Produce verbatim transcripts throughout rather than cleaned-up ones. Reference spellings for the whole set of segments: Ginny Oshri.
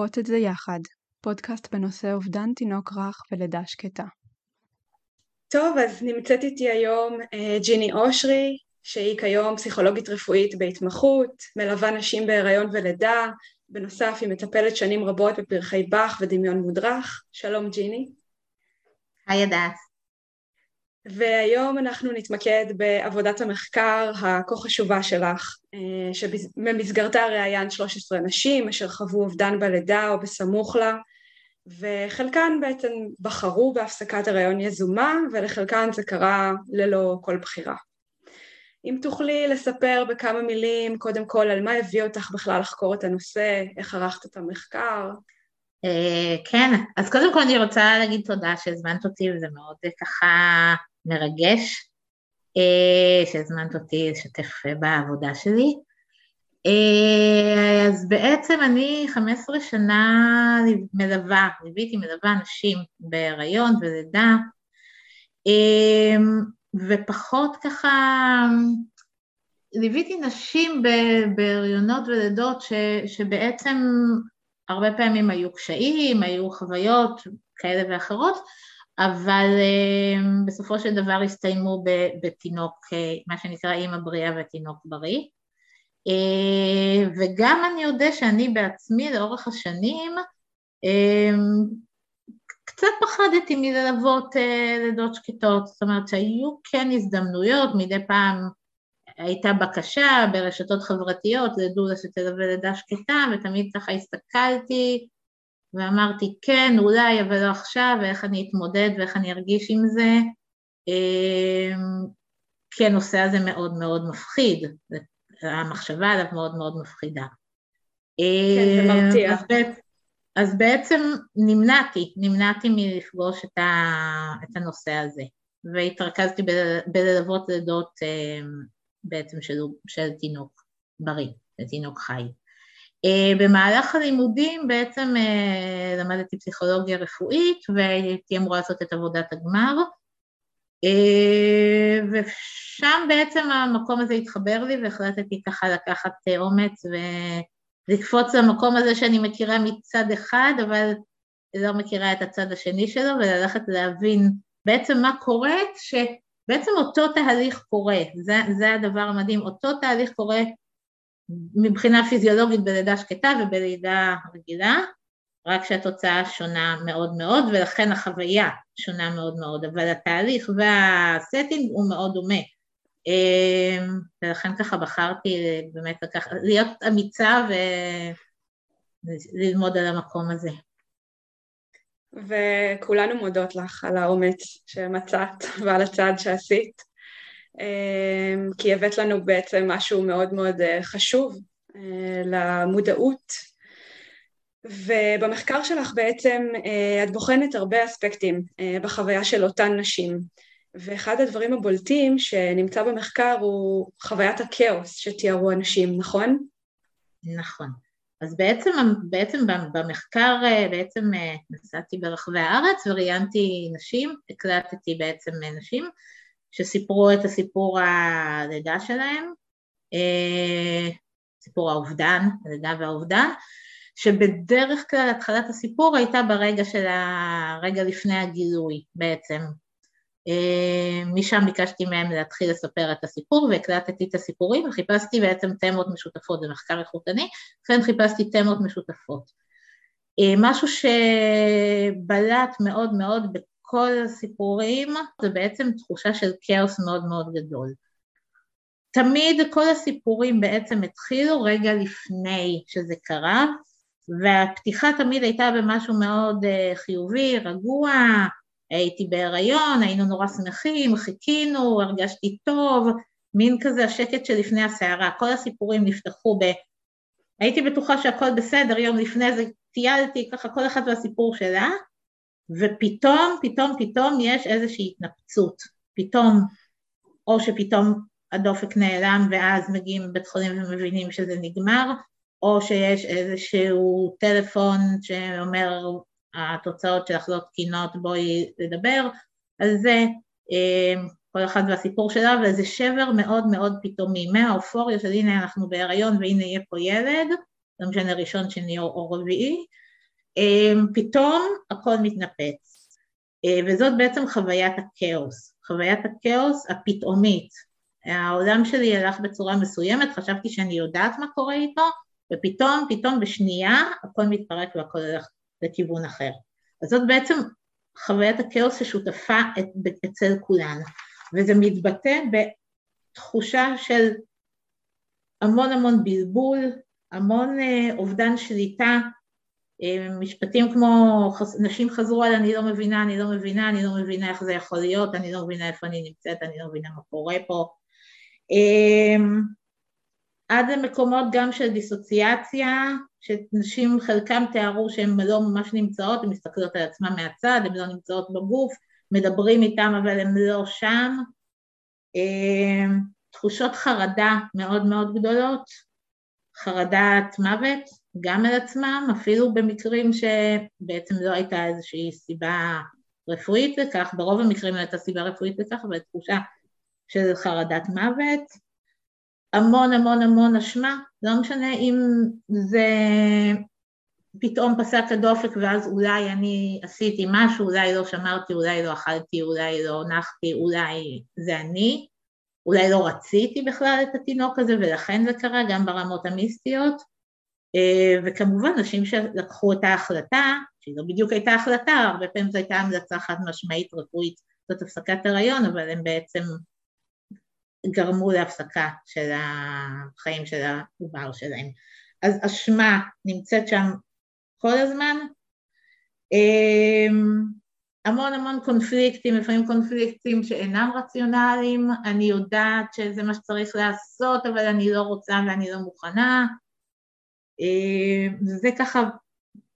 אומרות את זה יחד, פודקאסט בנושא אובדן תינוק רך ולידה שקטה. טוב, אז נמצאת איתי היום ג'יני אושרי, שהיא כיום פסיכולוגית רפואית בהתמחות, מלווה נשים בהיריון ולידה, בנוסף היא מטפלת שנים רבות בפרחי בח ודמיון מודרך. שלום ג'יני. היי הדס. והיום אנחנו נתמקד בעבודת המחקר הכה חשובה שלך, שבמסגרתה ראיינת שלוש עשרה נשים אשר חוו אובדן בלידה או בסמוך לה, וחלקן בעצם בחרו בהפסקת הריון יזומה, ולחלקן זה קרה ללא כל בחירה. אם תוכלי לספר בכמה מילים, קודם כל, על מה הביא אותך בכלל לחקור את הנושא, איך ערכת את המחקר? כן, אז קודם כל אני רוצה להגיד תודה שהזמנת אותי, וזה מאוד ככה מרגש, שהזמנת אותי לשתף בעבודה שלי. אז בעצם אני חמש עשרה שנה מלווה, ליוויתי מלווה נשים בהיריון ולידה, ופחות ככה, ליוויתי נשים בהיריונות ולידות ש, שבעצם הרבה פעמים היו קשיים, היו חוויות כאלה ואחרות, אבל בסופו של דבר הסתיימו בתינוק, מה שנקרא אימא בריאה ותינוק בריא. וגם אני יודע שאני בעצמי לאורך השנים קצת פחדתי מללוות לידות שקטות, זאת אומרת שהיו כן הזדמנויות, מדי פעם הייתה בקשה ברשתות חברתיות לדולה שתלווה לידה שקטה, ותמיד ככה הסתכלתי ואמרתי כן, אולי, אבל לא עכשיו, ואיך אני אתמודד ואיך אני ארגיש עם זה, כי הנושא הזה מאוד מאוד מפחיד, המחשבה עליו מאוד מאוד מפחידה. כן, זה מרתיע. אז, אז בעצם נמנעתי, נמנעתי מלפגוש את, ה, את הנושא הזה, והתרכזתי בללוות לידות בעצם של, של תינוק בריא, של תינוק חי. במהלך הלימודים בעצם למדתי פסיכולוגיה רפואית, והייתי אמורה לעשות את עבודת הגמר, ושם בעצם המקום הזה התחבר לי, והחלטתי ככה לקחת אומץ ולקפוץ למקום הזה שאני מכירה מצד אחד, אבל לא מכירה את הצד השני שלו, וללכת להבין בעצם מה קורה, שבעצם אותו תהליך קורה, זה, זה הדבר המדהים, אותו תהליך קורה מבחינה פיזיולוגית בלידה שקטה ובלידה רגילה, רק שהתוצאה שונה מאוד מאוד, ולכן החוויה שונה מאוד מאוד, אבל התהליך והסטינג הוא מאוד דומה, ולכן ככה בחרתי באמת לקחת, להיות אמיצה וללמוד על המקום הזה. וכולנו מודות לך על האומץ שמצאת ועל הצעד שעשית, כי הבאת לנו בעצם משהו מאוד מאוד חשוב למודעות, ובמחקר שלך בעצם את בוחנת הרבה אספקטים בחוויה של אותן נשים, ואחד הדברים הבולטים שנמצא במחקר הוא חוויית הכאוס שתיארו הנשים, נכון? נכון. אז בעצם, בעצם במחקר בעצם נסעתי ברחבי הארץ וראיינתי נשים, הקלטתי בעצם נשים שסיפרו את הסיפור הלידה שלהם, סיפור האובדן, הלידה והאובדן, שבדרך כלל התחלת הסיפור הייתה ברגע של הרגע לפני הגילוי בעצם. משם ביקשתי מהם להתחיל לספר את הסיפור, והקלטתי את הסיפורים, וחיפשתי בעצם תמות משותפות, זה מחקר איכותני, לכן חיפשתי תמות משותפות. משהו שבלט מאוד מאוד בכל הסיפורים, זה בעצם תחושה של כאוס מאוד מאוד גדול. תמיד כל הסיפורים בעצם התחילו רגע לפני שזה קרה, והפתיחה תמיד הייתה במשהו מאוד חיובי, רגוע, הייתי בהיריון, היינו נורא שמחים, חיכינו, הרגשתי טוב, מין כזה השקט שלפני הסערה, כל הסיפורים נפתחו ב... הייתי בטוחה שהכל בסדר, יום לפני זה טיילתי, ככה כל אחד והסיפור שלה, ופתאום, פתאום, פתאום יש איזושהי התנפצות, פתאום, או שפתאום... הדופק נעלם ואז מגיעים לבית חולים ומבינים שזה נגמר, או שיש איזשהו טלפון שאומר התוצאות שלך לא תקינות, בואי לדבר על זה, כל אחד והסיפור שלה, וזה שבר מאוד מאוד פתאומי, מהאופוריה של הנה אנחנו בהיריון והנה יהיה פה ילד, לא משנה ראשון, שני או רביעי, פתאום הכל מתנפץ, וזאת בעצם חוויית הכאוס, חוויית הכאוס הפתאומית. העולם שלי הלך בצורה מסוימת, חשבתי שאני יודעת מה קורה איתו, ופתאום, פתאום בשנייה, הכל מתפרק והכל הלך לכיוון אחר. אז זאת בעצם חוויית הכאוס ששותפה את, אצל כולן, וזה מתבטא בתחושה של המון המון בלבול, המון אה, אובדן שליטה, משפטים כמו נשים חזרו על אני לא מבינה, אני לא מבינה, אני לא מבינה איך זה יכול להיות, אני לא מבינה איפה אני נמצאת, אני לא מבינה מה קורה פה. עד למקומות גם של דיסוציאציה, שנשים חלקם תיארו שהן לא ממש נמצאות, הן מסתכלות על עצמן מהצד, הן לא נמצאות בגוף, מדברים איתן אבל הן לא שם. תחושות חרדה מאוד מאוד גדולות, חרדת מוות, גם על עצמם, אפילו במקרים שבעצם לא הייתה איזושהי סיבה רפואית לכך, ברוב המקרים הייתה סיבה רפואית לכך, אבל תחושה של חרדת מוות, המון המון המון אשמה, לא משנה אם זה פתאום פסק הדופק, ואז אולי אני עשיתי משהו, אולי לא שמרתי, אולי לא אכלתי, אולי לא נחתי, אולי זה אני, אולי לא רציתי בכלל את התינוק הזה, ולכן זה קרה גם ברמות המיסטיות, וכמובן נשים שלקחו את ההחלטה, שהיא לא בדיוק הייתה החלטה, הרבה פעמים זו הייתה המלצה חד משמעית רפואית, זאת הפסקת הריון, אבל הם בעצם גרמו להפסקה של החיים של העובר שלהם. אז אשמה נמצאת שם כל הזמן, המון המון קונפליקטים, לפעמים קונפליקטים שאינם רציונליים, אני יודעת שזה מה שצריך לעשות, אבל אני לא רוצה ואני לא מוכנה, זה ככה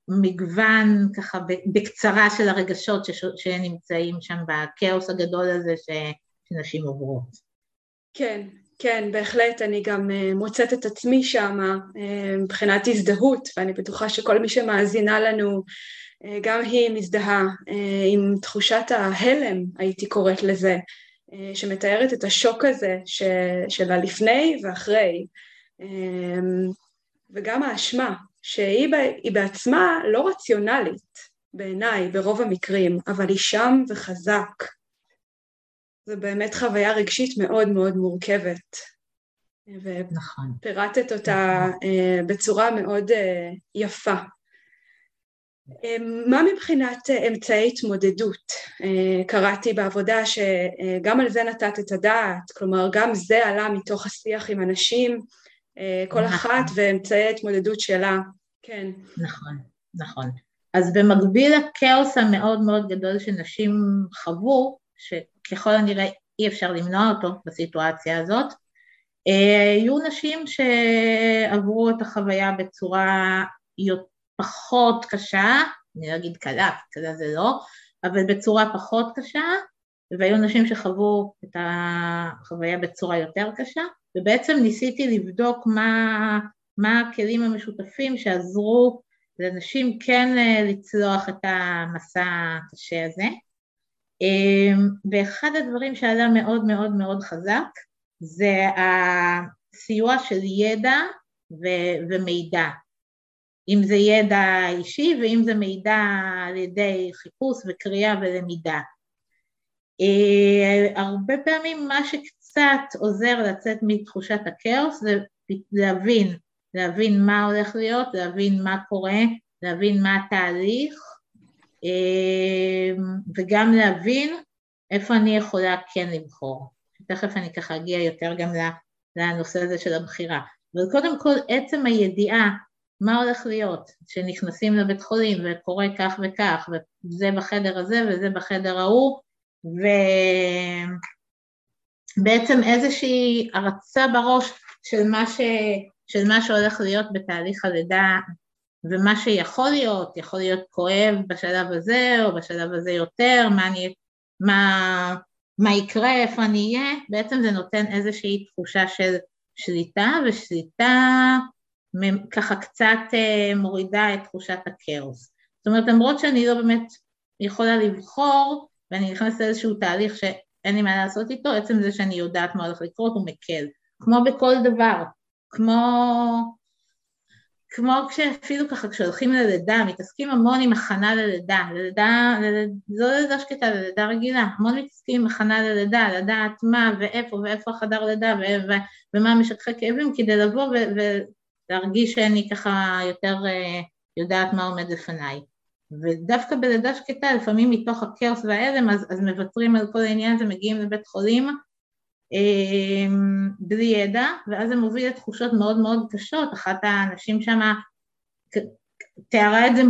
מגוון, ככה בקצרה של הרגשות שנמצאים שם בקאוס הגדול הזה שנשים עוברות. כן, כן, בהחלט, אני גם מוצאת את עצמי שם מבחינת הזדהות, ואני בטוחה שכל מי שמאזינה לנו, גם היא מזדהה עם תחושת ההלם, הייתי קוראת לזה, שמתארת את השוק הזה שלה לפני ואחרי. וגם האשמה, שהיא בעצמה לא רציונלית, בעיניי, ברוב המקרים, אבל היא שם וחזק. זו באמת חוויה רגשית מאוד מאוד מורכבת. נכון. ופירטת אותה נכון. בצורה מאוד יפה. מה מבחינת אמצעי התמודדות? קראתי בעבודה שגם על זה נתת את הדעת, כלומר, גם זה עלה מתוך השיח עם אנשים, כל אחת ואמצעי התמודדות שלה, כן. נכון, נכון. אז במקביל הכאוס המאוד מאוד גדול שנשים חוו, שככל הנראה אי אפשר למנוע אותו בסיטואציה הזאת, היו נשים שעברו את החוויה בצורה פחות קשה, אני לא אגיד קלה, קלה זה לא, אבל בצורה פחות קשה, והיו נשים שחוו את החוויה בצורה יותר קשה, ובעצם ניסיתי לבדוק מה, מה הכלים המשותפים שעזרו לנשים כן לצלוח את המסע הקשה הזה. ואחד הדברים שעלה מאוד מאוד מאוד חזק, זה הסיוע של ידע ו- ומידע. אם זה ידע אישי, ואם זה מידע על ידי חיפוש וקריאה ולמידה. הרבה פעמים מה שקצת עוזר לצאת מתחושת הכאוס זה להבין, להבין מה הולך להיות, להבין מה קורה, להבין מה התהליך, וגם להבין איפה אני יכולה כן לבחור. תכף אני ככה אגיע יותר גם לנושא הזה של הבחירה. אבל קודם כל עצם הידיעה מה הולך להיות, שנכנסים לבית חולים וקורה כך וכך, וזה בחדר הזה וזה בחדר ההוא, ובעצם איזושהי הרצה בראש של מה, ש... של מה שהולך להיות בתהליך הלידה, ומה שיכול להיות, יכול להיות כואב בשלב הזה, או בשלב הזה יותר, מה, אני... מה... מה יקרה, איפה אני אהיה, בעצם זה נותן איזושהי תחושה של שליטה, ושליטה ככה קצת מורידה את תחושת הכאוס. זאת אומרת, למרות שאני לא באמת יכולה לבחור, ואני נכנסת לאיזשהו תהליך שאין לי מה לעשות איתו, עצם זה שאני יודעת מה הולך לקרות, הוא מקל. כמו בכל דבר, כמו כמו כשאפילו ככה כשהולכים ללידה, מתעסקים המון עם הכנה ללידה, ללידה, זו לידה שקטה, ללידה רגילה, המון מתעסקים עם הכנה ללידה, לדעת מה ואיפה ואיפה חדר לידה ומה משככי כאבים, כדי לבוא ולהרגיש שאני ככה יותר יודעת מה עומד לפניי. ודווקא בלידה שקטה, לפעמים מתוך הקרס והאלם, אז, אז מבטרים על כל העניין הזה, מגיעים לבית חולים, בלי ידע, ואז זה מוביל לתחושות מאוד מאוד קשות. אחת האנשים שם תיארה את זה,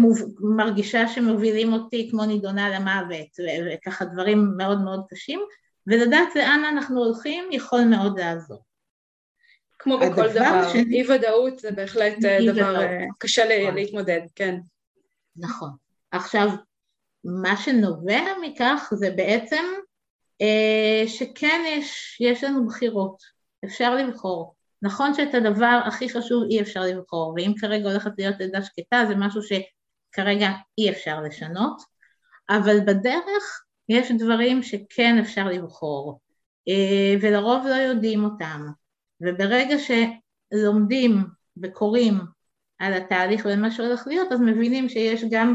מרגישה שמובילים אותי כמו נידונה למוות, וככה דברים מאוד מאוד קשים, ולדעת לאן אנחנו הולכים יכול מאוד לעזור. כמו בכל דבר, אי ודאות זה בהחלט דבר קשה להתמודד, כן. נכון. עכשיו, מה שנובע מכך זה בעצם שכן יש, יש לנו בחירות, אפשר לבחור. נכון שאת הדבר הכי חשוב אי אפשר לבחור, ואם כרגע הולכת להיות לידה שקטה, זה משהו שכרגע אי אפשר לשנות, אבל בדרך יש דברים שכן אפשר לבחור, ולרוב לא יודעים אותם, וברגע שלומדים וקוראים על התהליך ומה שהולך להיות, אז מבינים שיש גם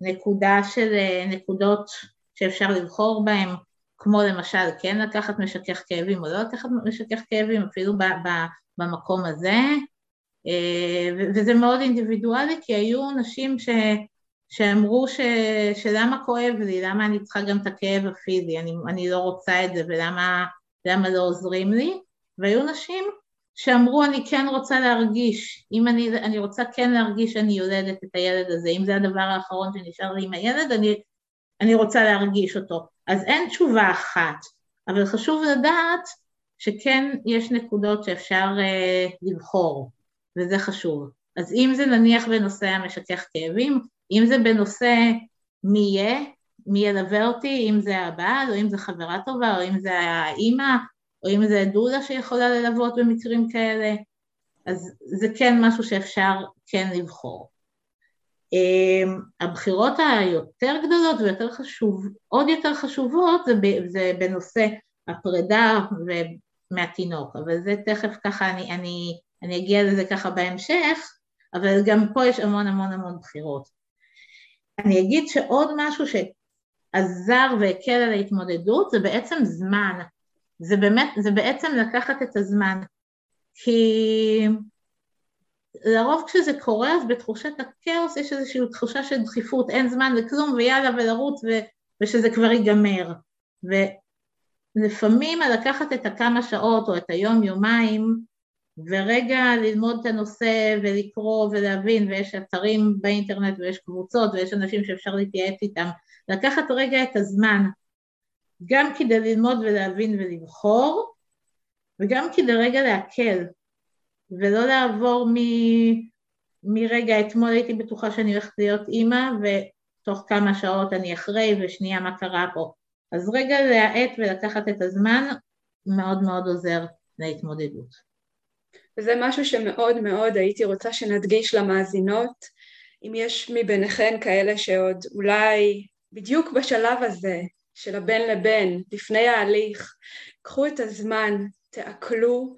נקודה של נקודות שאפשר לבחור בהם, כמו למשל, כן לקחת משכך כאבים או לא לקחת משכך כאבים, אפילו ב, ב, במקום הזה, וזה מאוד אינדיבידואלי, כי היו נשים ש, שאמרו ש, שלמה כואב לי, למה אני צריכה גם את הכאב הפיזי, אני, אני לא רוצה את זה, ולמה למה לא עוזרים לי, והיו נשים שאמרו, אני כן רוצה להרגיש, אם אני, אני רוצה כן להרגיש שאני יולדת את הילד הזה, אם זה הדבר האחרון שנשאר לי עם הילד, אני... אני רוצה להרגיש אותו. אז אין תשובה אחת, אבל חשוב לדעת שכן יש נקודות שאפשר אה, לבחור, וזה חשוב. אז אם זה נניח בנושא המשכך כאבים, אם זה בנושא מי יהיה, מי ילווה אותי, אם זה הבעל, או אם זה חברה טובה, או אם זה האמא, או אם זה דולה שיכולה ללוות במקרים כאלה, אז זה כן משהו שאפשר כן לבחור. הבחירות היותר גדולות ויותר חשוב, עוד יותר חשובות, זה בנושא הפרידה מהתינוק, אבל זה תכף ככה, אני, אני, אני אגיע לזה ככה בהמשך, אבל גם פה יש המון המון המון בחירות. אני אגיד שעוד משהו שעזר והקל על ההתמודדות, זה בעצם זמן, זה באמת, זה בעצם לקחת את הזמן, כי... לרוב כשזה קורה, אז בתחושת הקאוס יש איזושהי תחושה של דחיפות, אין זמן לכלום ויאללה ולרוץ, ו... ושזה כבר ייגמר. ולפעמים הלקחת את הכמה שעות או את היום יומיים, ורגע ללמוד את הנושא ולקרוא ולהבין, ויש אתרים באינטרנט ויש קבוצות ויש אנשים שאפשר להתייעץ איתם, לקחת רגע את הזמן, גם כדי ללמוד ולהבין ולבחור, וגם כדי רגע להקל. ולא לעבור מ... מרגע, אתמול הייתי בטוחה שאני הולכת להיות אימא, ותוך כמה שעות אני אחרי, ושנייה מה קרה פה. אז רגע להעט ולקחת את הזמן, מאוד מאוד עוזר להתמודדות. וזה משהו שמאוד מאוד הייתי רוצה שנדגיש למאזינות, אם יש מביניכן כאלה שעוד אולי בדיוק בשלב הזה, של הבן לבן, לפני ההליך, קחו את הזמן, תעכלו,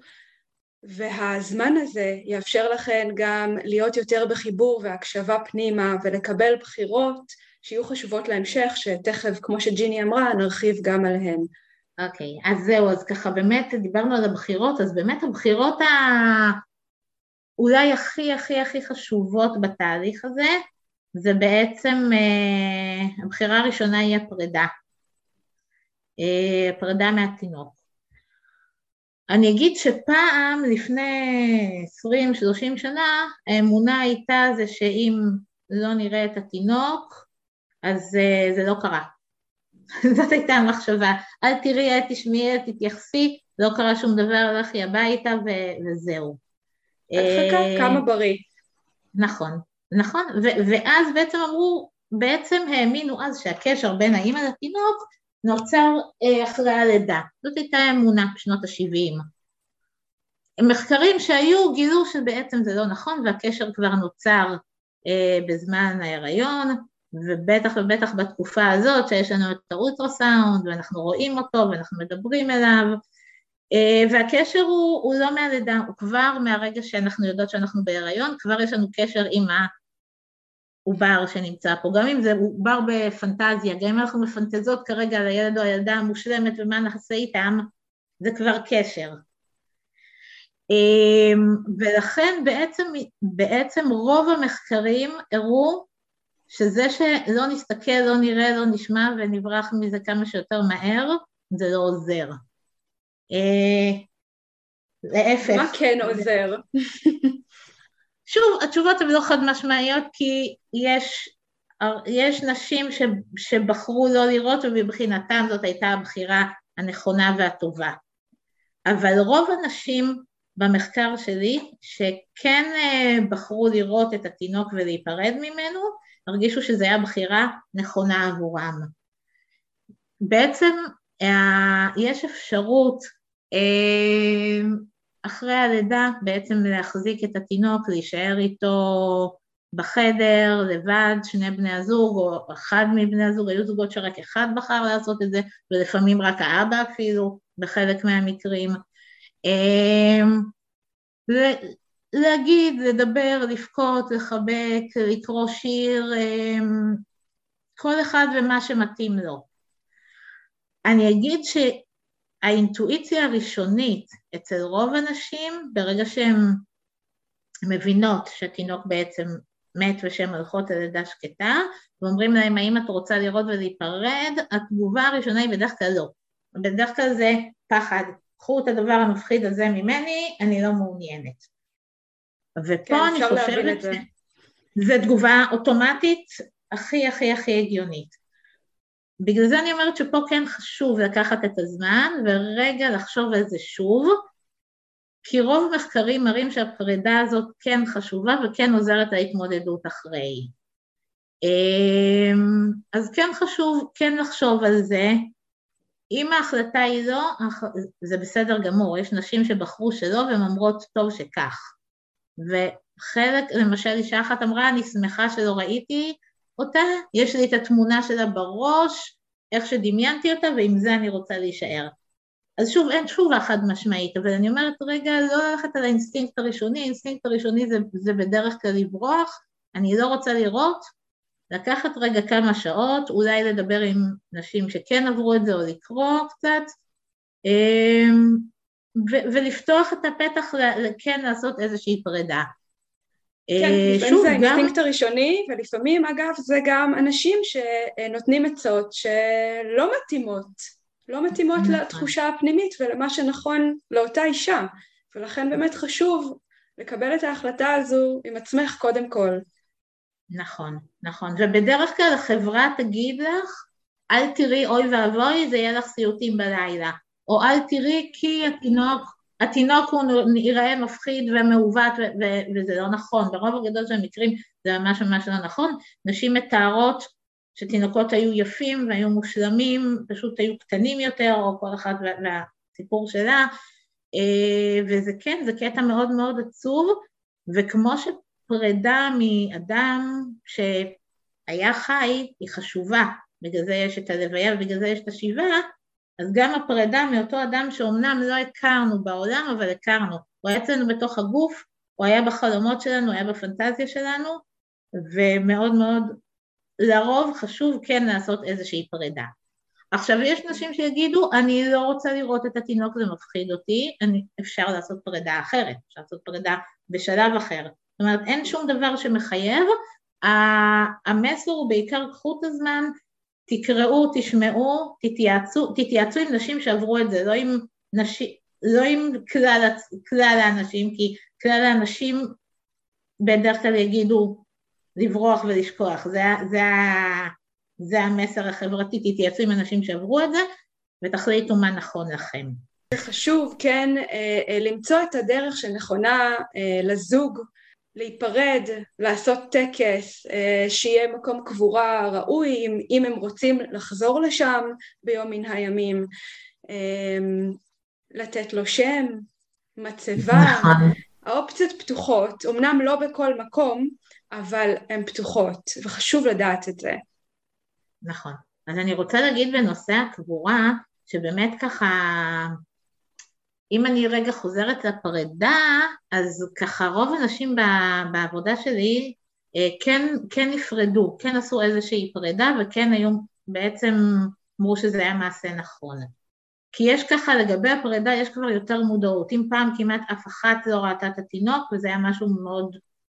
והזמן הזה יאפשר לכן גם להיות יותר בחיבור והקשבה פנימה ולקבל בחירות שיהיו חשובות להמשך, שתכף, כמו שג'יני אמרה, נרחיב גם עליהן. אוקיי, okay, אז זהו, אז ככה באמת דיברנו על הבחירות, אז באמת הבחירות ה... אולי הכי הכי הכי חשובות בתהליך הזה, זה בעצם, אה, הבחירה הראשונה היא הפרידה, אה, הפרידה מהתינוק. אני אגיד שפעם, לפני עשרים שלושים שנה, האמונה הייתה זה שאם לא נראה את התינוק, אז זה לא קרה. זאת הייתה המחשבה. אל תראי, אל תשמיעי, אל תתייחסי, לא קרה שום דבר, הלכי הביתה ו- וזהו. את חכה, כמה בריא. נכון, נכון. ו- ואז בעצם אמרו, בעצם האמינו אז שהקשר בין האמא לתינוק, נוצר אחרי הלידה, זאת הייתה אמונה בשנות ה-שבעים. מחקרים שהיו גילו שבעצם זה לא נכון, והקשר כבר נוצר אה, בזמן ההיריון, ובטח ובטח בתקופה הזאת שיש לנו את האולטרסאונד, ואנחנו רואים אותו ואנחנו מדברים אליו, והקשר הוא, הוא לא מהלידה, הוא כבר מהרגע שאנחנו יודעות שאנחנו בהיריון, כבר יש לנו קשר עם העובר שנמצא פה, גם אם זה עובר בפנטזיה, גם אם אנחנו מפנטזות כרגע על הילד או הילדה המושלמת ומה נחסה איתם, זה כבר קשר. ולכן בעצם, בעצם רוב המחקרים הראו שזה שלא נסתכל, לא נראה, לא נשמע ונברח מזה כמה שיותר מהר, זה לא עוזר. להפך. מה כן עוזר? שוב, התשובות הן לא חד משמעיות, כי יש, יש נשים ש, שבחרו לא לראות, ובבחינתם זאת הייתה הבחירה הנכונה והטובה. אבל רוב הנשים במחקר שלי, שכן בחרו לראות את התינוק ולהיפרד ממנו, הרגישו שזו היה בחירה נכונה עבורם. בעצם, יש אפשרות אחרי הלידה בעצם להחזיק את התינוק, להישאר איתו בחדר, לבד, שני בני הזוג או אחד מבני הזוג, היו זוגות שרק אחד בחר לעשות את זה, ולפעמים רק האבא אפילו, בחלק מהמקרים. להגיד, לדבר, לבכות, לחבק, לקרוא שיר, כל אחד ומה שמתאים לו. אני אגיד שהאינטואיציה הראשונית אצל רוב הנשים, ברגע שהן מבינות שהתינוק בעצם מת ושהן הולכות על לידה שקטה, ואומרים להם האם את רוצה לראות ולהיפרד, התגובה הראשונה היא בדרך כלל לא. בדרך כלל זה פחד, קחו את הדבר המפחיד הזה ממני, אני לא מעוניינת. ופה כן, אני חושבת שזו תגובה אוטומטית הכי הכי הכי הגיונית. בגלל זה אני אומרת שפה כן חשוב לקחת את הזמן, ורגע לחשוב על זה שוב, כי רוב המחקרים מראים שהפרידה הזאת כן חשובה, וכן עוזרת להתמודדות אחרי. אז כן חשוב, כן לחשוב על זה, אם ההחלטה היא לא, זה בסדר גמור, יש נשים שבחרו שלא, והן אומרות טוב שכך, וחלק, למשל אישה אחת אמרה, אני שמחה שלא ראיתי, אותה, יש לי את התמונה שלה בראש, איך שדמיינתי אותה, ועם זה אני רוצה להישאר. אז שוב, אין תשובה חד משמעית, אבל אני אומרת, רגע, לא הלכת על האינסטינקט הראשוני, האינסטינקט הראשוני זה, זה בדרך כלל לברוח, אני לא רוצה לראות, לקחת רגע כמה שעות, אולי לדבר עם נשים שכן עברו את זה, או לקרוא קצת, ו- ולפתוח את הפתח, כן לעשות איזושהי פרידה. כן, לפעמים זה האינסטינקט הראשוני, ולפעמים אגב זה גם אנשים שנותנים עצות שלא מתאימות, לא מתאימות לתחושה הפנימית ולמה שנכון לאותה אישה, ולכן באמת חשוב לקבל את ההחלטה הזו עם עצמך קודם כל. נכון, נכון, ובדרך כלל החברה תגיד לך, אל תראי אוי ואבוי, זה יהיה לך סיוטים בלילה, או אל תראי כי התינוק, התינוק הוא נראה מפחיד ומעוות, ו- ו- וזה לא נכון, ברוב הגדול של המקרים זה ממש ממש לא נכון, נשים מתארות שתינוקות היו יפים והיו מושלמים, פשוט היו קטנים יותר, או כל אחד והסיפור שלה, וזה כן, זה קטע מאוד מאוד עצוב, וכמו שפרידה מאדם שהיה חי, היא חשובה, בגלל זה יש את הלוויה ובגלל זה יש את השיבה, אז גם הפרידה מאותו אדם שאומנם לא הכרנו בעולם, אבל הכרנו. הוא היה אצלנו בתוך הגוף, הוא היה בחלומות שלנו, הוא היה בפנטזיה שלנו, ומאוד מאוד, לרוב חשוב כן לעשות איזושהי פרידה. עכשיו יש נשים שיגידו, אני לא רוצה לראות את התינוק, זה מפחיד אותי, אני, אפשר לעשות פרידה אחרת, אפשר לעשות פרידה בשלב אחר. זאת אומרת, אין שום דבר שמחייב, המסר הוא בעיקר קחו את הזמן, תקראו, תשמעו, תתייעצו, תתייעצו עם נשים שעברו את זה, לא עם, נשי, לא עם כלל, כלל האנשים, כי כלל האנשים בדרך כלל יגידו לברוח ולשכוח, זה, זה, זה המסר החברתי, תתייעצו עם אנשים שעברו את זה, ותחליטו מה נכון לכם. זה חשוב, כן, למצוא את הדרך שנכונה לזוג, להיפרד, לעשות טקס, שיהיה מקום קבורה ראוי, אם, אם הם רוצים לחזור לשם ביום מן הימים, לתת לו שם, מצבה, האופציות פתוחות, אמנם לא בכל מקום, אבל הן פתוחות, וחשוב לדעת את זה. נכון, אז אני רוצה להגיד בנושא הקבורה, שבאמת ככה, אם אני רגע חוזרת לפרדה, אז ככה רוב אנשים בעבודה שלי כן, כן נפרדו, כן עשו איזושהי פרדה, וכן היו בעצם אמרו שזה היה מעשה נכון. כי יש ככה לגבי הפרדה, יש כבר יותר מודעות. אם פעם כמעט אף אחת לא ראתה את התינוק, וזה היה משהו מאוד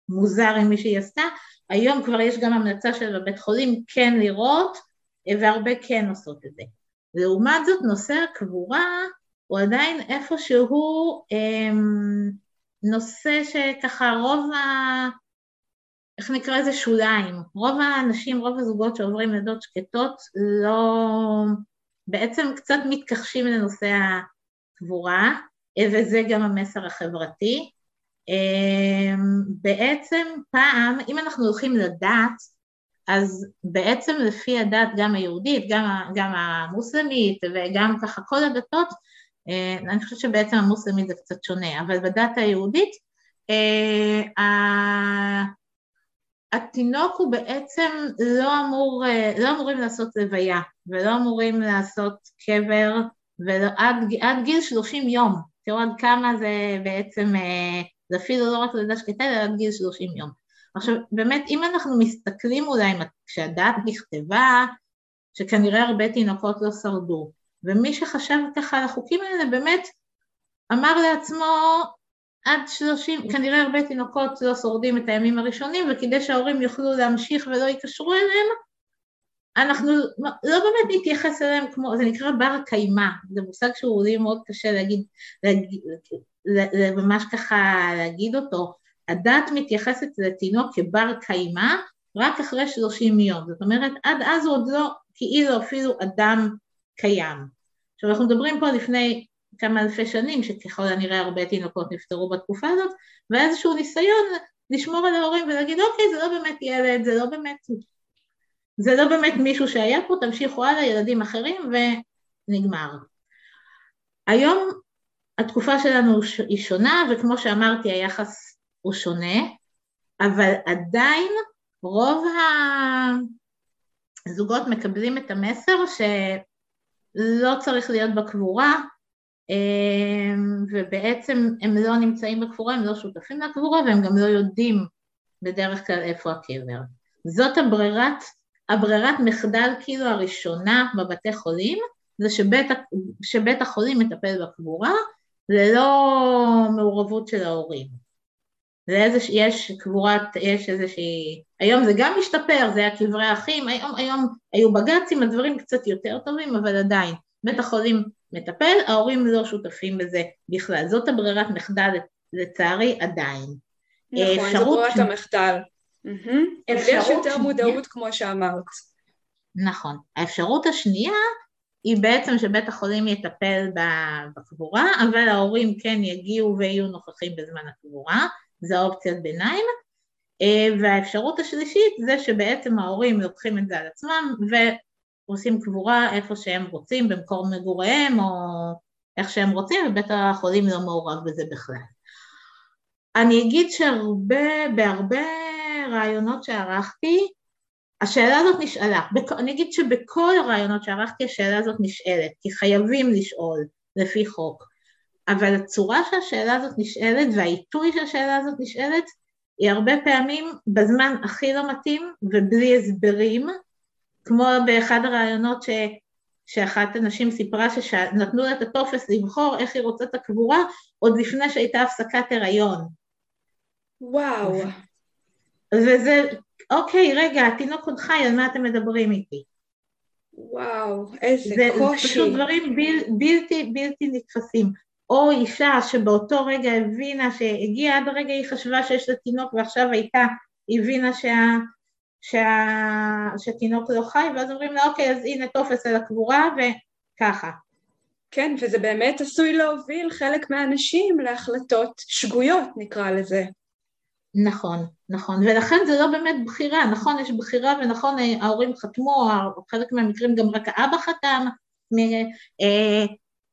מוזר עם מי שהיא עשתה, היום כבר יש גם המלצה של בית חולים כן לראות, והרבה כן עושות את זה. לעומת זאת נושא הקבורה, הוא עדיין איפשהו אמ, נושא שככה רוב ה... איך נקרא זה שוליים, רוב האנשים, רוב הזוגות שעוברים לידות שקטות, לא... בעצם קצת מתכחשים לנושא הקבורה, וזה גם המסר החברתי. בעצם פעם, אם אנחנו הולכים לדת, אז בעצם לפי הדת, גם היהודית, גם, גם המוסלמית, וגם ככה כל הדתות, אני חושבת שבעצם המוסלמית זה קצת שונה, אבל בדת היהודית, התינוק הוא בעצם לא, אמור, לא אמורים לעשות לוויה, ולא אמורים לעשות קבר, ועד, עד גיל שלושים יום, תראו עד כמה זה בעצם, זה אפילו לא רק לידה שקטה, אלא עד גיל שלושים יום. עכשיו, באמת, אם אנחנו מסתכלים אולי, כשהדת נכתבה, שכנראה הרבה תינוקות לא שרדו, ומי שחשב ככה על החוקים האלה, באמת אמר לעצמו, עד שלושים, כנראה הרבה תינוקות לא שורדים את הימים הראשונים, וכדי שההורים יוכלו להמשיך ולא יקשרו אליהם, אנחנו לא באמת נתייחס אליהם כמו, זה נקרא בר הקיימה, זה מושג שהוא לי מאוד קשה להגיד, להגיד ממש ככה להגיד אותו, הדת מתייחסת לתינוק כבר קיימה, רק אחרי שלושים יום, זאת אומרת, עד אז הוא עוד לא, כאילו אפילו אדם קיים. עכשיו, אנחנו מדברים פה לפני כמה אלפי שנים, שככל הנראה הרבה תינוקות נפטרו בתקופה הזאת, ואיזשהו ניסיון לשמור על ההורים ולהגיד, אוקיי, זה לא באמת ילד, זה לא באמת, זה לא באמת מישהו שהיה פה, תמשיכו הלאה, ילדים אחרים, ונגמר. היום התקופה שלנו היא שונה, וכמו שאמרתי, היחס הוא שונה, אבל עדיין רוב הזוגות מקבלים את המסר שלא צריך להיות בקבורה, ובעצם הם לא נמצאים בקבורה, הם לא שותפים לקבורה, והם גם לא יודעים בדרך כלל איפה הקבר. זאת הברירת, הברירת מחדל כאילו הראשונה בבתי חולים, זה שבית, שבית החולים מטפל בקבורה, ללא מעורבות של ההורים. יש, יש קבורת, יש איזושהי, היום זה גם משתפר, זה היה קברי אחים, היום, היום היו בגצים, הדברים קצת יותר טובים, אבל עדיין, בית החולים מטפל, ההורים לא שותפים בזה בכלל, זאת הברירת מחדל לצערי עדיין. נכון, זו ברירת ש... המחדל. Mm-hmm. יש יותר מודעות כמו שאמרת. נכון, האפשרות השנייה היא בעצם שבית החולים יטפל בקבורה, אבל ההורים כן יגיעו ויהיו נוכחים בזמן הקבורה, זו האופציית ביניים, והאפשרות השלישית זה שבעצם ההורים לוקחים את זה על עצמם, ועושים קבורה איפה שהם רוצים, במקום מגוריהם, או איך שהם רוצים, ובית החולים לא מעורב בזה בכלל. אני אגיד שהרבה, בהרבה רעיונות שערכתי, השאלה הזאת נשאלה, אני אגיד שבכל הרעיונות שערכתי, השאלה הזאת נשאלת, כי חייבים לשאול לפי חוק, אבל הצורה שהשאלה הזאת נשאלת, והעיתוי שהשאלה הזאת נשאלת, היא הרבה פעמים בזמן הכי לא מתאים, ובלי הסברים, כמו באחד הרעיונות ש... שאחת הנשים סיפרה, שנתנו לה את הטופס לבחור איך היא רוצה את הקבורה, עוד לפני שהייתה הפסקת הריון. וואו. וזה, אוקיי, רגע, התינוק עוד חי, על מה אתם מדברים איתי? וואו, איזה זה, קושי. זה פשוט דברים בל, בלתי, בלתי נתפסים. או אישה שבאותו רגע הבינה שהגיעה עד הרגע היא חשבה שיש לה תינוק ועכשיו הייתה, הבינה שה, שה, שהתינוק לא חי, ואז אומרים לה, אוקיי, אז הנה תופס על הקבורה וככה. כן, וזה באמת עשוי להוביל חלק מהאנשים להחלטות שגויות נקרא לזה. נכון, נכון, ולכן זה לא באמת בחירה, נכון, יש בחירה ונכון ההורים חתמו, חלק מהמקרים גם רק האבא חתם,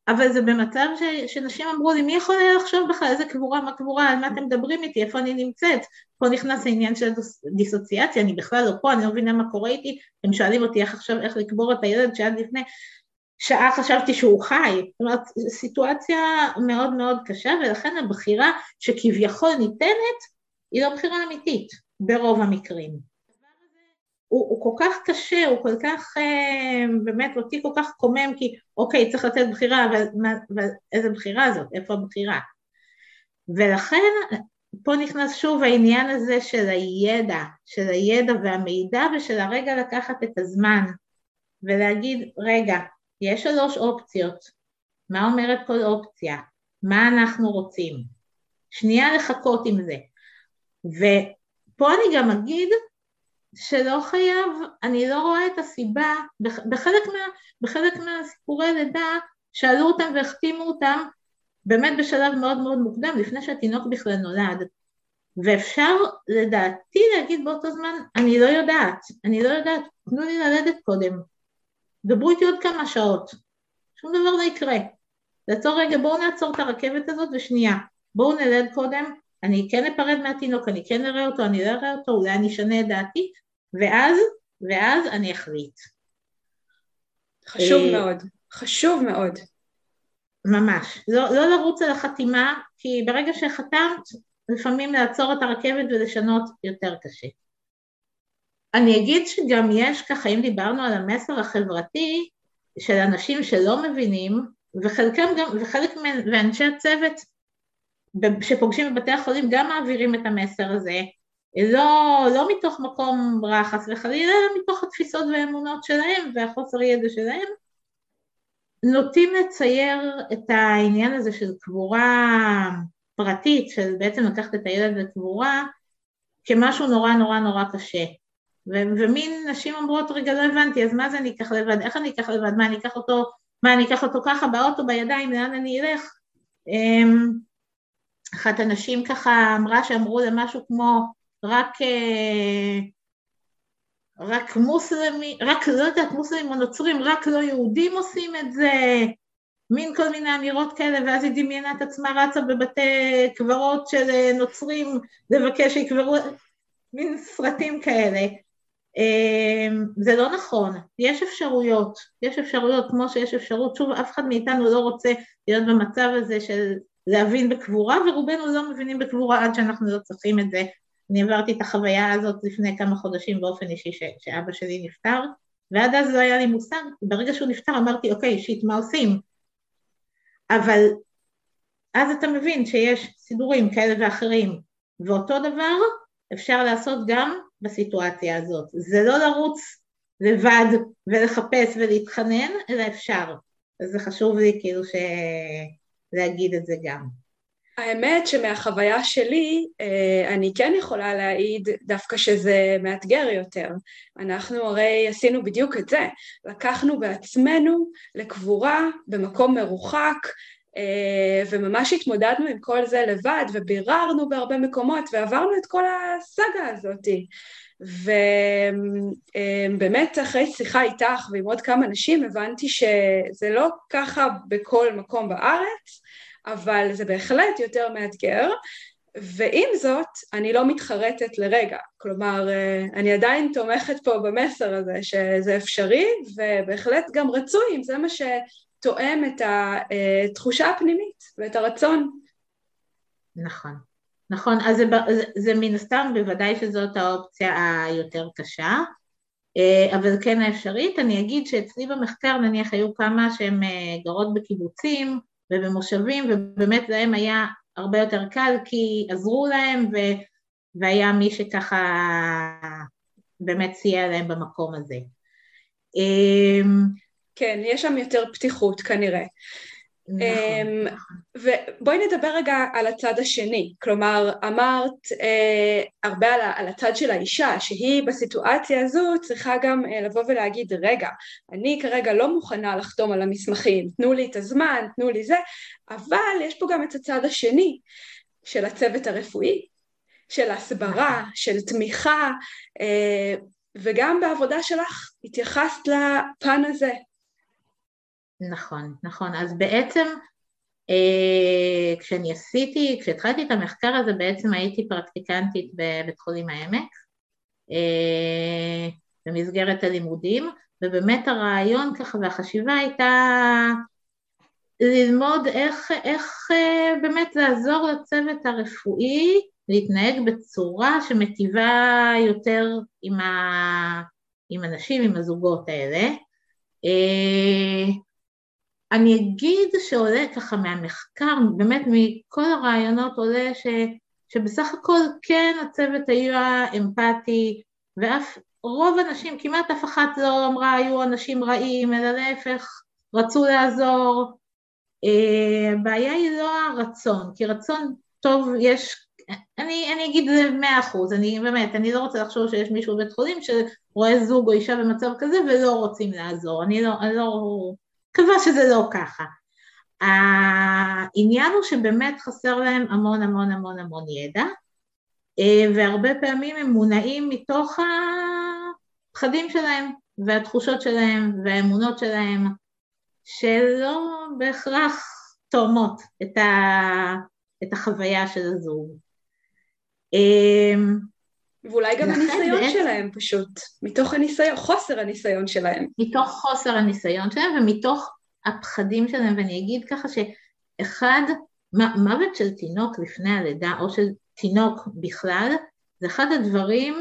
אבל זה במצב ש, שנשים אמרו לי, מי יכול היה לחשוב בכלל, איזה קבורה, מה קבורה, על מה אתם מדברים איתי, איפה אני נמצאת? פה נכנס העניין של דיסוציאציה, אני בכלל לא פה, אני לא מבינה מה קורה איתי, הם שואלים אותי איך עכשיו, איך לקבור את הילד שעד לפני, שעה חשבתי שהוא חי, זאת אומרת, סיטואציה מאוד מאוד קשה, ולכן הבחירה שכביכול ניתנת, היא לא בחירה אמיתית, ברוב המקרים. הוא, הוא כל כך קשה, הוא כל כך, באמת, אותי כל כך קומם, כי אוקיי, צריך לתת בחירה, אבל, אבל איזה בחירה זאת, איפה הבחירה? ולכן, פה נכנס שוב העניין הזה של הידע, של הידע והמידע, ושל הרגע לקחת את הזמן, ולהגיד, רגע, יש שלוש אופציות, מה אומרת כל אופציה, מה אנחנו רוצים, שנייה לחכות עם זה, ופה אני גם אגיד, שלא חייב, אני לא רואה את הסיבה, בחלק, מה, בחלק מהסיפורי לידה, שאלו אותם והחתימו אותם, באמת בשלב מאוד מאוד מוקדם, לפני שהתינוק בכלל נולד, ואפשר לדעתי להגיד באותו זמן, אני לא יודעת, אני לא יודעת, תנו לי ללדת קודם, דברו איתי עוד כמה שעות, שום דבר לא יקרה, לעצור רגע, בואו נעצור את הרכבת הזאת ושנייה, בואו נלד קודם, אני כן אפרד מהתינוק, אני כן אראה אותו, אני לא אראה אותו, אולי אני אשנה את דעתי, ואז, ואז אני אחליט. חשוב מאוד, חשוב מאוד. ממש, לא, לא לרוץ על החתימה, כי ברגע שחתמת, לפעמים לעצור את הרכבת ולשנות יותר קשה. אני אגיד שגם יש, ככה אם דיברנו על המסר החברתי, של אנשים שלא מבינים, וחלקם גם, וחלק מאנשי הצוות, שפוגשים בבתי החולים, גם מעבירים את המסר הזה, לא, לא מתוך מקום רחס וחלילה, אלא מתוך התפיסות והאמונות שלהם, והחוסר ידע שלהם, נוטים לצייר את העניין הזה של קבורה פרטית, של בעצם לקחת את הילד לקבורה, כמשהו נורא נורא נורא קשה. ו- ומין נשים אומרות, רגע לא הבנתי, אז מה זה אני אקח לבד? איך אני אקח לבד? מה אני אקח אותו, מה אני אקח אותו ככה באוטו, בידיים, לאן אני אלך? אחת הנשים ככה אמרה שאמרו לה משהו כמו, רק, רק מוסלמים, רק לא יודעת, מוסלמים או נוצרים, רק לא יהודים עושים את זה, מין כל מיני אמירות כאלה, ואז היא דמיינה את עצמה רצה בבתי קברות של נוצרים, לבקש שיקברו, מין סרטים כאלה. זה לא נכון, יש אפשרויות, יש אפשרויות כמו שיש אפשרות, שוב אף אחד מאיתנו לא רוצה להיות במצב הזה של להבין בקבורה, ורובנו לא מבינים בקבורה עד שאנחנו לא צריכים את זה. אני עברתי את החוויה הזאת לפני כמה חודשים באופן אישי ש- שאבא שלי נפטר, ועד אז לא היה לי מושג, ברגע שהוא נפטר אמרתי, אוקיי, שיט, מה עושים? אבל אז אתה מבין שיש סידורים כאלה ואחרים, ואותו דבר אפשר לעשות גם בסיטואציה הזאת. זה לא לרוץ לבד ולחפש ולהתחנן, אלא אפשר. אז זה חשוב לי כאילו ש... להגיד את זה גם. האמת שמהחוויה שלי, אני כן יכולה להעיד דווקא שזה מאתגר יותר. אנחנו הרי עשינו בדיוק את זה. לקחנו בעצמנו לקבורה במקום מרוחק, וממש התמודדנו עם כל זה לבד, וביררנו בהרבה מקומות, ועברנו את כל הסגה הזאת. ובאמת אחרי שיחה איתך ועם עוד כמה אנשים הבנתי שזה לא ככה בכל מקום בארץ, אבל זה בהחלט יותר מאתגר, ועם זאת אני לא מתחרטת לרגע, כלומר אני עדיין תומכת פה במסר הזה שזה אפשרי, ובהחלט גם רצוי אם זה מה שתואם את התחושה הפנימית ואת הרצון. נכון. נכון, אז זה, זה, זה מן הסתם, בוודאי שזאת האופציה היותר קשה, אבל כן האפשרית. אני אגיד שאצלי במחקר נניח היו כמה שהן גרות בקיבוצים ובמושבים, ובאמת להם היה הרבה יותר קל, כי עזרו להם, ו, והיה מי שככה באמת סייע להם במקום הזה. כן, יש שם יותר פתיחות כנראה. Um, ובואי נדבר רגע על הצד השני, כלומר אמרת uh, הרבה על, על הצד של האישה, שהיא בסיטואציה הזו צריכה גם uh, לבוא ולהגיד רגע, אני כרגע לא מוכנה לחתום על המסמכים, תנו לי את הזמן, תנו לי זה, אבל יש פה גם את הצד השני של הצוות הרפואי, של הסברה, של תמיכה, uh, וגם בעבודה שלך התייחסת לפן הזה. נכון, נכון. אז בעצם, אה, כשאני עשיתי, כשהתחלתי את המחקר הזה, בעצם הייתי פרקטיקנטית בבית חולים העמק, אה, במסגרת הלימודים, ובאמת הרעיון ככה והחשיבה הייתה ללמוד איך, איך באמת לעזור לצוות הרפואי להתנהג בצורה שמטיבה יותר עם, ה, עם אנשים, עם הזוגות האלה. אני אגיד שעולה ככה מהמחקר, באמת מכל הרעיונות עולה ש, שבסך הכל כן הצוות היה אמפתי, ואף רוב אנשים, כמעט אף אחת לא אמרה היו אנשים רעים, אלא להפך, רצו לעזור. הבעיה היא לא הרצון, כי רצון טוב יש, אני, אני אגיד זה מאה אחוז, אני באמת, אני לא רוצה לחשוב שיש מישהו בבית חולים שרואה זוג או אישה במצב כזה ולא רוצים לעזור, אני לא, אני לא קבע שזה לא ככה. העניין הוא שבאמת חסר להם המון המון המון המון ידע, והרבה פעמים הם מונעים מתוך הפחדים שלהם, והתחושות שלהם, והאמונות שלהם, שלא בהכרח תורמות את, ה... את החוויה של הזוג. ואולי גם הניסיון בעצם... שלהם פשוט, מתוך הניסיון, חוסר הניסיון שלהם. מתוך חוסר הניסיון שלהם, ומתוך הפחדים שלהם, ואני אגיד ככה שאחד, מוות של תינוק לפני הלידה, או של תינוק בכלל, זה אחד הדברים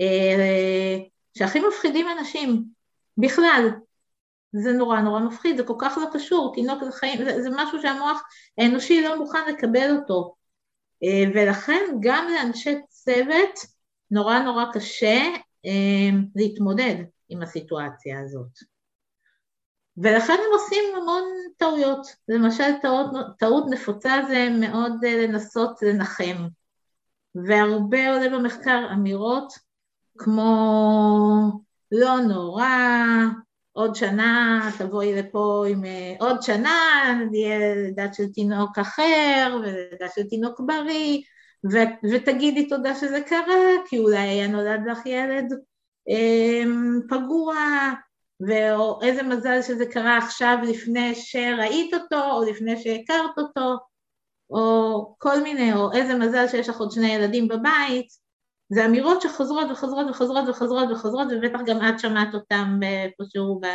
אה, שהכי מפחידים אנשים, בכלל. זה נורא נורא מפחיד, זה כל כך לא קשור, תינוק לחיים, זה, זה משהו שהמוח האנושי לא מוכן לקבל אותו, ולכן גם לאנשי צוות נורא נורא קשה להתמודד עם הסיטואציה הזאת, ולכן הם עושים המון טעויות, למשל טעות, טעות נפוצה זה מאוד לנסות לנחם, והרבה עולה במחקר אמירות כמו לא נורא, עוד שנה תבואי לפה עם עוד שנה, יהיה לידה של תינוק אחר, ולידה של תינוק בריא, ו- ותגידי תודה שזה קרה, כי אולי היה נולד לך ילד אמ, פגוע, ואיזה מזל שזה קרה עכשיו לפני שראית אותו, או לפני שהכרת אותו, או כל מיני, או איזה מזל שיש לך עוד שני ילדים בבית, זה אמירות שחוזרות וחוזרות וחוזרות וחוזרות וחוזרות, ובטח גם את שמעת אותם פשוט ב...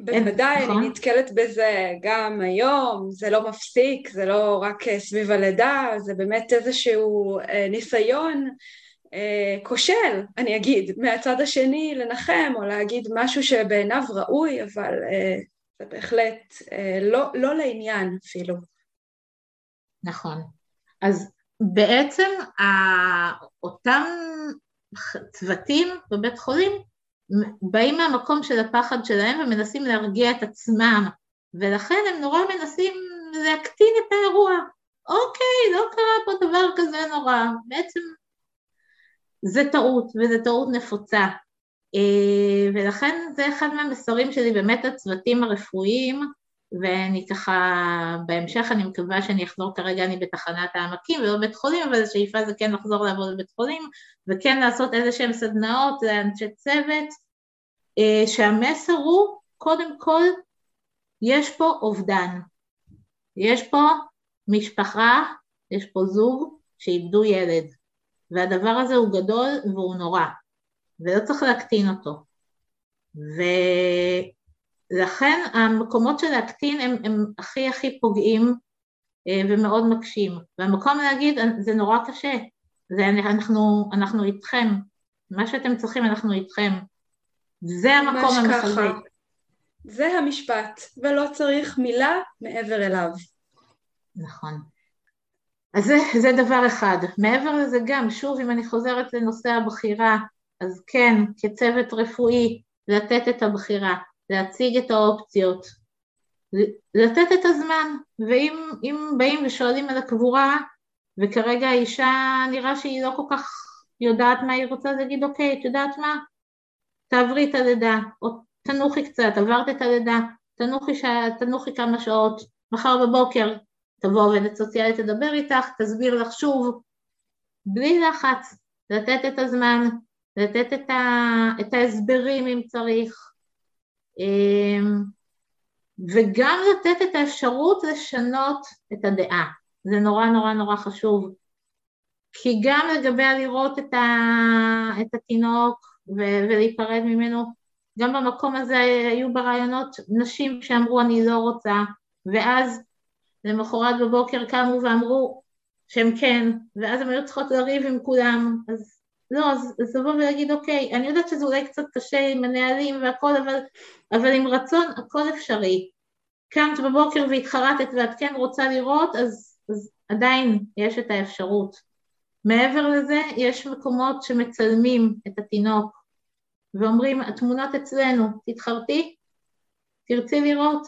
בוודאי, אני נתקלת בזה גם היום, זה לא מפסיק, זה לא רק סביב הלידה, זה באמת איזשהו ניסיון כושל, אני אגיד, מהצד השני לנחם, או להגיד משהו שבעיניו ראוי, אבל זה בהחלט לא לעניין אפילו. נכון, אז... בעצם אותם צוותים בבית חולים באים מהמקום של הפחד שלהם ומנסים להרגיע את עצמם, ולכן הם נורא מנסים להקטין את האירוע. אוקיי, לא קרה פה דבר כזה נורא, בעצם זה טעות, וזה טעות נפוצה, ולכן זה אחד מהמסרים שלי באמת הצוותים הרפואיים, ואני ככה, בהמשך אני מקווה שאני אחזור, כרגע אני בתחנת העמקים ולא בית חולים, אבל השאיפה זה כן לחזור לעבוד בבית חולים, וכן לעשות איזה שהם סדנאות לאנשי צוות, שהמסר הוא, קודם כל, יש פה אובדן, יש פה משפחה, יש פה זוג שאיבדו ילד, והדבר הזה הוא גדול והוא נורא, ולא צריך להקטין אותו, ו... לכן המקומות של להקטין הם, הם הכי הכי פוגעים ומאוד מקשים, והמקום להגיד זה נורא קשה, זה אנחנו, אנחנו איתכם, מה שאתם צריכים אנחנו איתכם, זה המקום המחזק. זה המשפט, ולא צריך מילה מעבר אליו. נכון. אז זה, זה דבר אחד, מעבר לזה גם, שוב אם אני חוזרת לנושא הבחירה, אז כן, כצוות רפואי לתת את הבחירה, להציג את האופציות, לתת את הזמן, ואם אם באים ושואלים על הקבורה, וכרגע האישה נראה שהיא לא כל כך יודעת מה היא רוצה, להגיד אוקיי, את יודעת מה? תעברי את הלידה, או תנוחי קצת, עברת את הלידה, תנוחי, ש... תנוחי כמה שעות, מחר בבוקר, תבוא עובדת סוציאלית, תדבר איתך, תסביר לך שוב, בלי לחץ, לתת את הזמן, לתת את, ה... את ההסברים אם צריך, וגם לתת את האפשרות לשנות את הדעה, זה נורא נורא נורא חשוב, כי גם לגבי לראות את, ה... את התינוק ו... ולהיפרד ממנו, גם במקום הזה היו ברעיונות נשים שאמרו אני לא רוצה, ואז למחרת בבוקר קמו ואמרו שהם כן, ואז הם היו צריכות לריב עם כולם, אז לא, אז, אז לבוא ולהגיד אוקיי, אני יודעת שזה אולי קצת קשה עם הנהלים והכל, אבל, אבל עם רצון הכל אפשרי. קמת בבוקר והתחרטת ואת כן רוצה לראות, אז, אז עדיין יש את האפשרות. מעבר לזה, יש מקומות שמצלמים את התינוק, ואומרים, התמונות אצלנו, תתחרטי, תרצי לראות,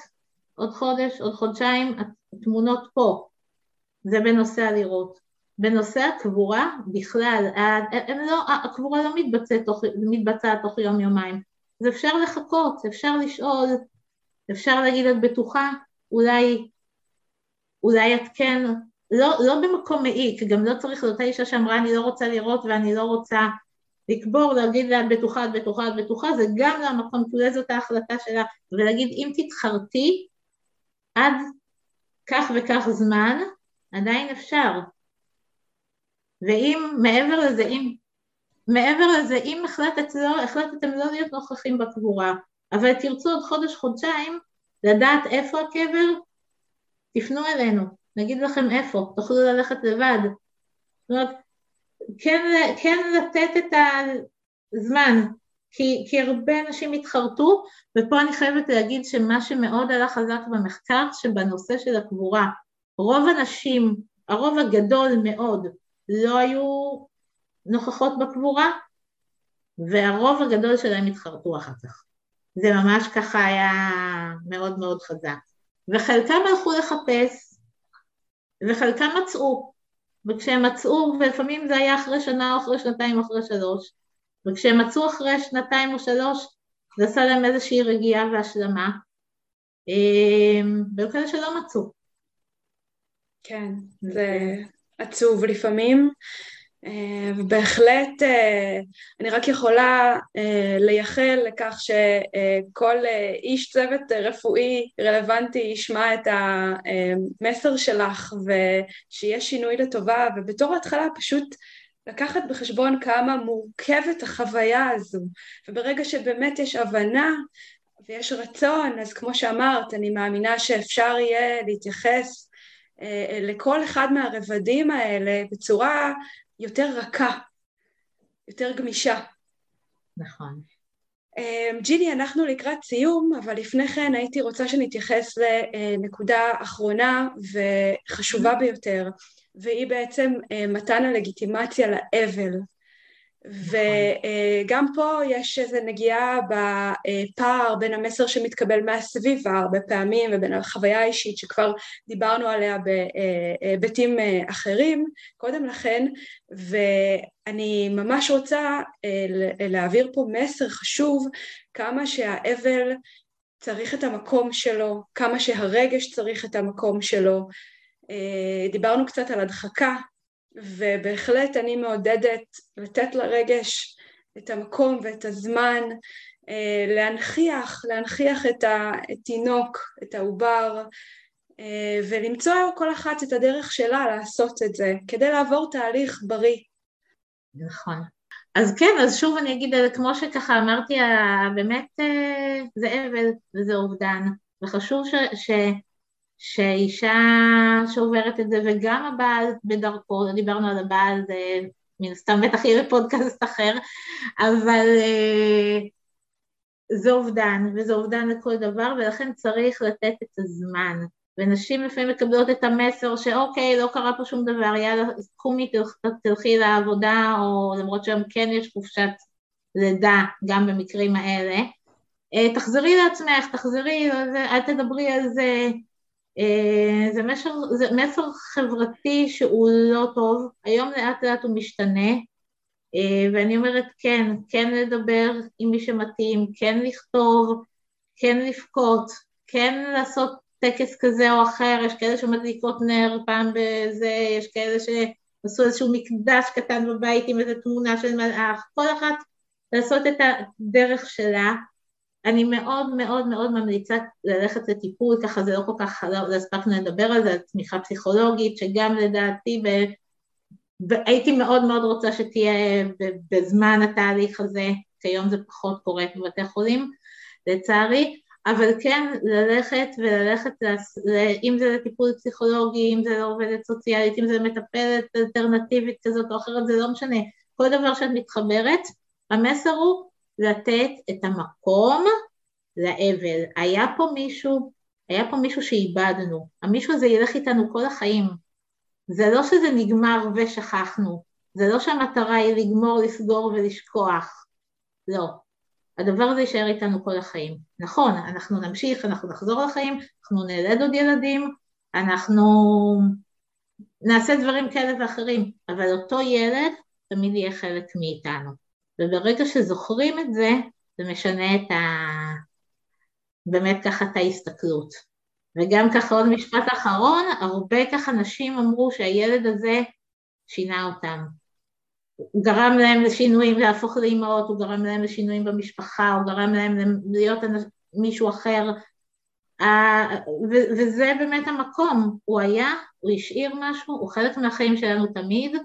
עוד חודש, עוד חודשיים, התמונות פה. זה בנושא הלראות. בנושא הקבורה, בכלל, לא, הקבורה לא מתבצעת תוך, מתבצע תוך יום יומיים. אז אפשר לחכות, אפשר לשאול, אפשר להגיד את בטוחה, אולי, אולי את כן, לא, לא במקום מעיק, גם לא צריך לאותה אישה שאמרה, אני לא רוצה לראות ואני לא רוצה לקבור, להגיד לה את בטוחה, את בטוחה, את בטוחה, זה גם לא המקום, כולה זאת ההחלטה שלה, ולהגיד, אם תתחרתי עד כך וכך זמן, עדיין אפשר. ואם, מעבר לזה, אם, מעבר לזה, אם החלטת לא, החלטתם לא להיות נוכחים בקבורה, אבל תרצו עוד חודש, חודשיים, לדעת איפה הקבר, תפנו אלינו, נגיד לכם איפה, תוכלו ללכת לבד. זאת אומרת, כן, כן לתת את הזמן, כי, כי הרבה אנשים התחרטו, ופה אני חייבת להגיד שמה שמאוד עלה חזק במחקר, שבנושא של הקבורה, רוב הנשים, הרוב הגדול מאוד, לא היו נוכחות בקבורה, והרוב הגדול שלהם התחרטו אחר כך. זה ממש ככה היה מאוד מאוד חזק. וחלקם הלכו לחפש, וחלקם מצאו, וכשהם מצאו, ולפעמים זה היה אחרי שנה, אחרי שנתיים, אחרי שלוש, וכשהם מצאו אחרי שנתיים או שלוש, זה עשה להם איזושהי רגיעה והשלמה, וכאלה שלא מצאו. כן, זה עצוב לפעמים, ובהחלט אני רק יכולה לייחל לכך שכל איש צוות רפואי רלוונטי ישמע את המסר שלך ושיהיה שינוי לטובה, ובתור התחלה פשוט לקחת בחשבון כמה מורכבת החוויה הזו, וברגע שבאמת יש הבנה ויש רצון, אז כמו שאמרת, אני מאמינה שאפשר יהיה להתייחס לכל אחד מהרבדים האלה בצורה יותר רכה, יותר גמישה. נכון. ג'יני, אנחנו לקראת סיום, אבל לפני כן הייתי רוצה שנתייחס לנקודה אחרונה וחשובה ביותר, והיא בעצם מתן הלגיטימציה לאבל. וגם פה יש איזו נגיעה בפער בין המסר שמתקבל מהסביבה הרבה פעמים ובין החוויה האישית שכבר דיברנו עליה בהיבטים אחרים קודם לכן, ואני ממש רוצה להעביר פה מסר חשוב, כמה שהאבל צריך את המקום שלו, כמה שהרגש צריך את המקום שלו. דיברנו קצת על הדחקה, ובהחלט אני מעודדת לתת לרגש את המקום ואת הזמן, להנחיח, להנחיח את התינוק, את העובר, ולמצוא כל אחת את הדרך שלה לעשות את זה, כדי לעבור תהליך בריא. נכון. אז כן, אז שוב אני אגיד, כמו שככה אמרתי, באמת זה אבל וזה אובדן, וחשוב ש... ש... שאישה שעוברת את זה, וגם הבעל בדרכו, דיברנו על הבעל, זה מן סתם בטח יהיה בפודקאסט אחר, אבל זה אובדן, וזה אובדן לכל דבר, ולכן צריך לתת את הזמן, ונשים לפעמים מקבלות את המסר, שאוקיי, לא קרה פה שום דבר, יאללה, קומי, תלכי לעבודה, או למרות שם כן יש חופשת לידה, גם במקרים האלה, תחזרי לעצמך, תחזרי, אל תדברי על זה, Uh, זה, מסר, זה מסר חברתי שהוא לא טוב, היום לאט לאט הוא משתנה, uh, ואני אומרת כן, כן לדבר עם מי שמתאים, כן לכתוב, כן לפקות, כן לעשות טקס כזה או אחר, יש כאלה שמדליקות נר פעם בזה, יש כאלה שעשו איזשהו מקדש קטן בבית עם איזו תמונה של מלאך, כל אחת לעשות את הדרך שלה. אני מאוד מאוד מאוד ממליצה ללכת לטיפול, ככה זה לא כל כך, לא הספקנו לדבר על זה, על תמיכה פסיכולוגית, שגם לדעתי, הייתי מאוד מאוד רוצה שתהיה בזמן התהליך הזה, כיום זה פחות קורה בבתי חולים, לצערי, אבל כן ללכת וללכת, אם זה לטיפול פסיכולוגי, אם זה לעובדת סוציאלית, אם זה מטפלת אלטרנטיבית כזאת או אחרת, זה לא משנה. כל דבר שאת מתחברת, המסר הוא לתת את המקום לאבל. היה פה מישהו, היה פה מישהו שאיבדנו, המישהו הזה ילך איתנו כל החיים. זה לא שזה נגמר ושכחנו, זה לא שהמטרה היא לגמור, לסגור ולשכוח, לא. הדבר הזה יישאר איתנו כל החיים. נכון, אנחנו נמשיך, אנחנו נחזור לחיים, אנחנו נלד עוד ילדים, אנחנו נעשה דברים כאלה ואחרים, אבל אותו ילד תמיד יהיה חלק מאיתנו. וברגע שזוכרים את זה, זה משנה את ה... באמת ככה את ההסתכלות. וגם ככה עוד משפט אחרון, הרבה ככה נשים אמרו שהילד הזה שינה אותם. הוא גרם להם לשינויים, להפוך לאימהות, הוא גרם להם לשינויים במשפחה, הוא גרם להם להיות מישהו אחר, וזה באמת המקום, הוא היה, הוא השאיר משהו, הוא חלק מהחיים שלנו תמיד,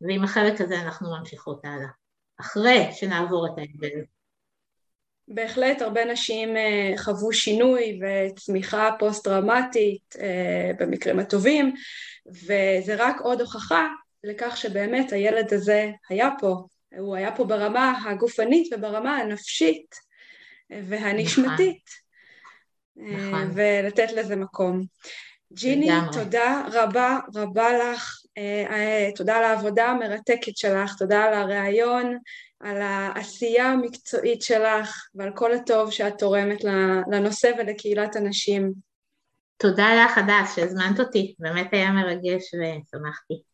ועם החלק הזה אנחנו ממשיכות הלאה, אחרי שנעבור את האבל. בהחלט הרבה נשים חוו שינוי וצמיחה פוסט-טראומטית במקרים הטובים, וזה רק עוד הוכחה לכך שבאמת הילד הזה היה פה, הוא היה פה ברמה הגופנית וברמה הנפשית והנשמתית, נכון. ולתת לזה מקום. גיני, תודה רבה רבה לך, תודה על העבודה המרתקת שלך, תודה על הרעיון, על העשייה המקצועית שלך ועל כל הטוב שאת תורמת לנושא ולקהילת הנשים. תודה לך, הדס, שהזמנת אותי, באמת היה מרגש ושמחתי.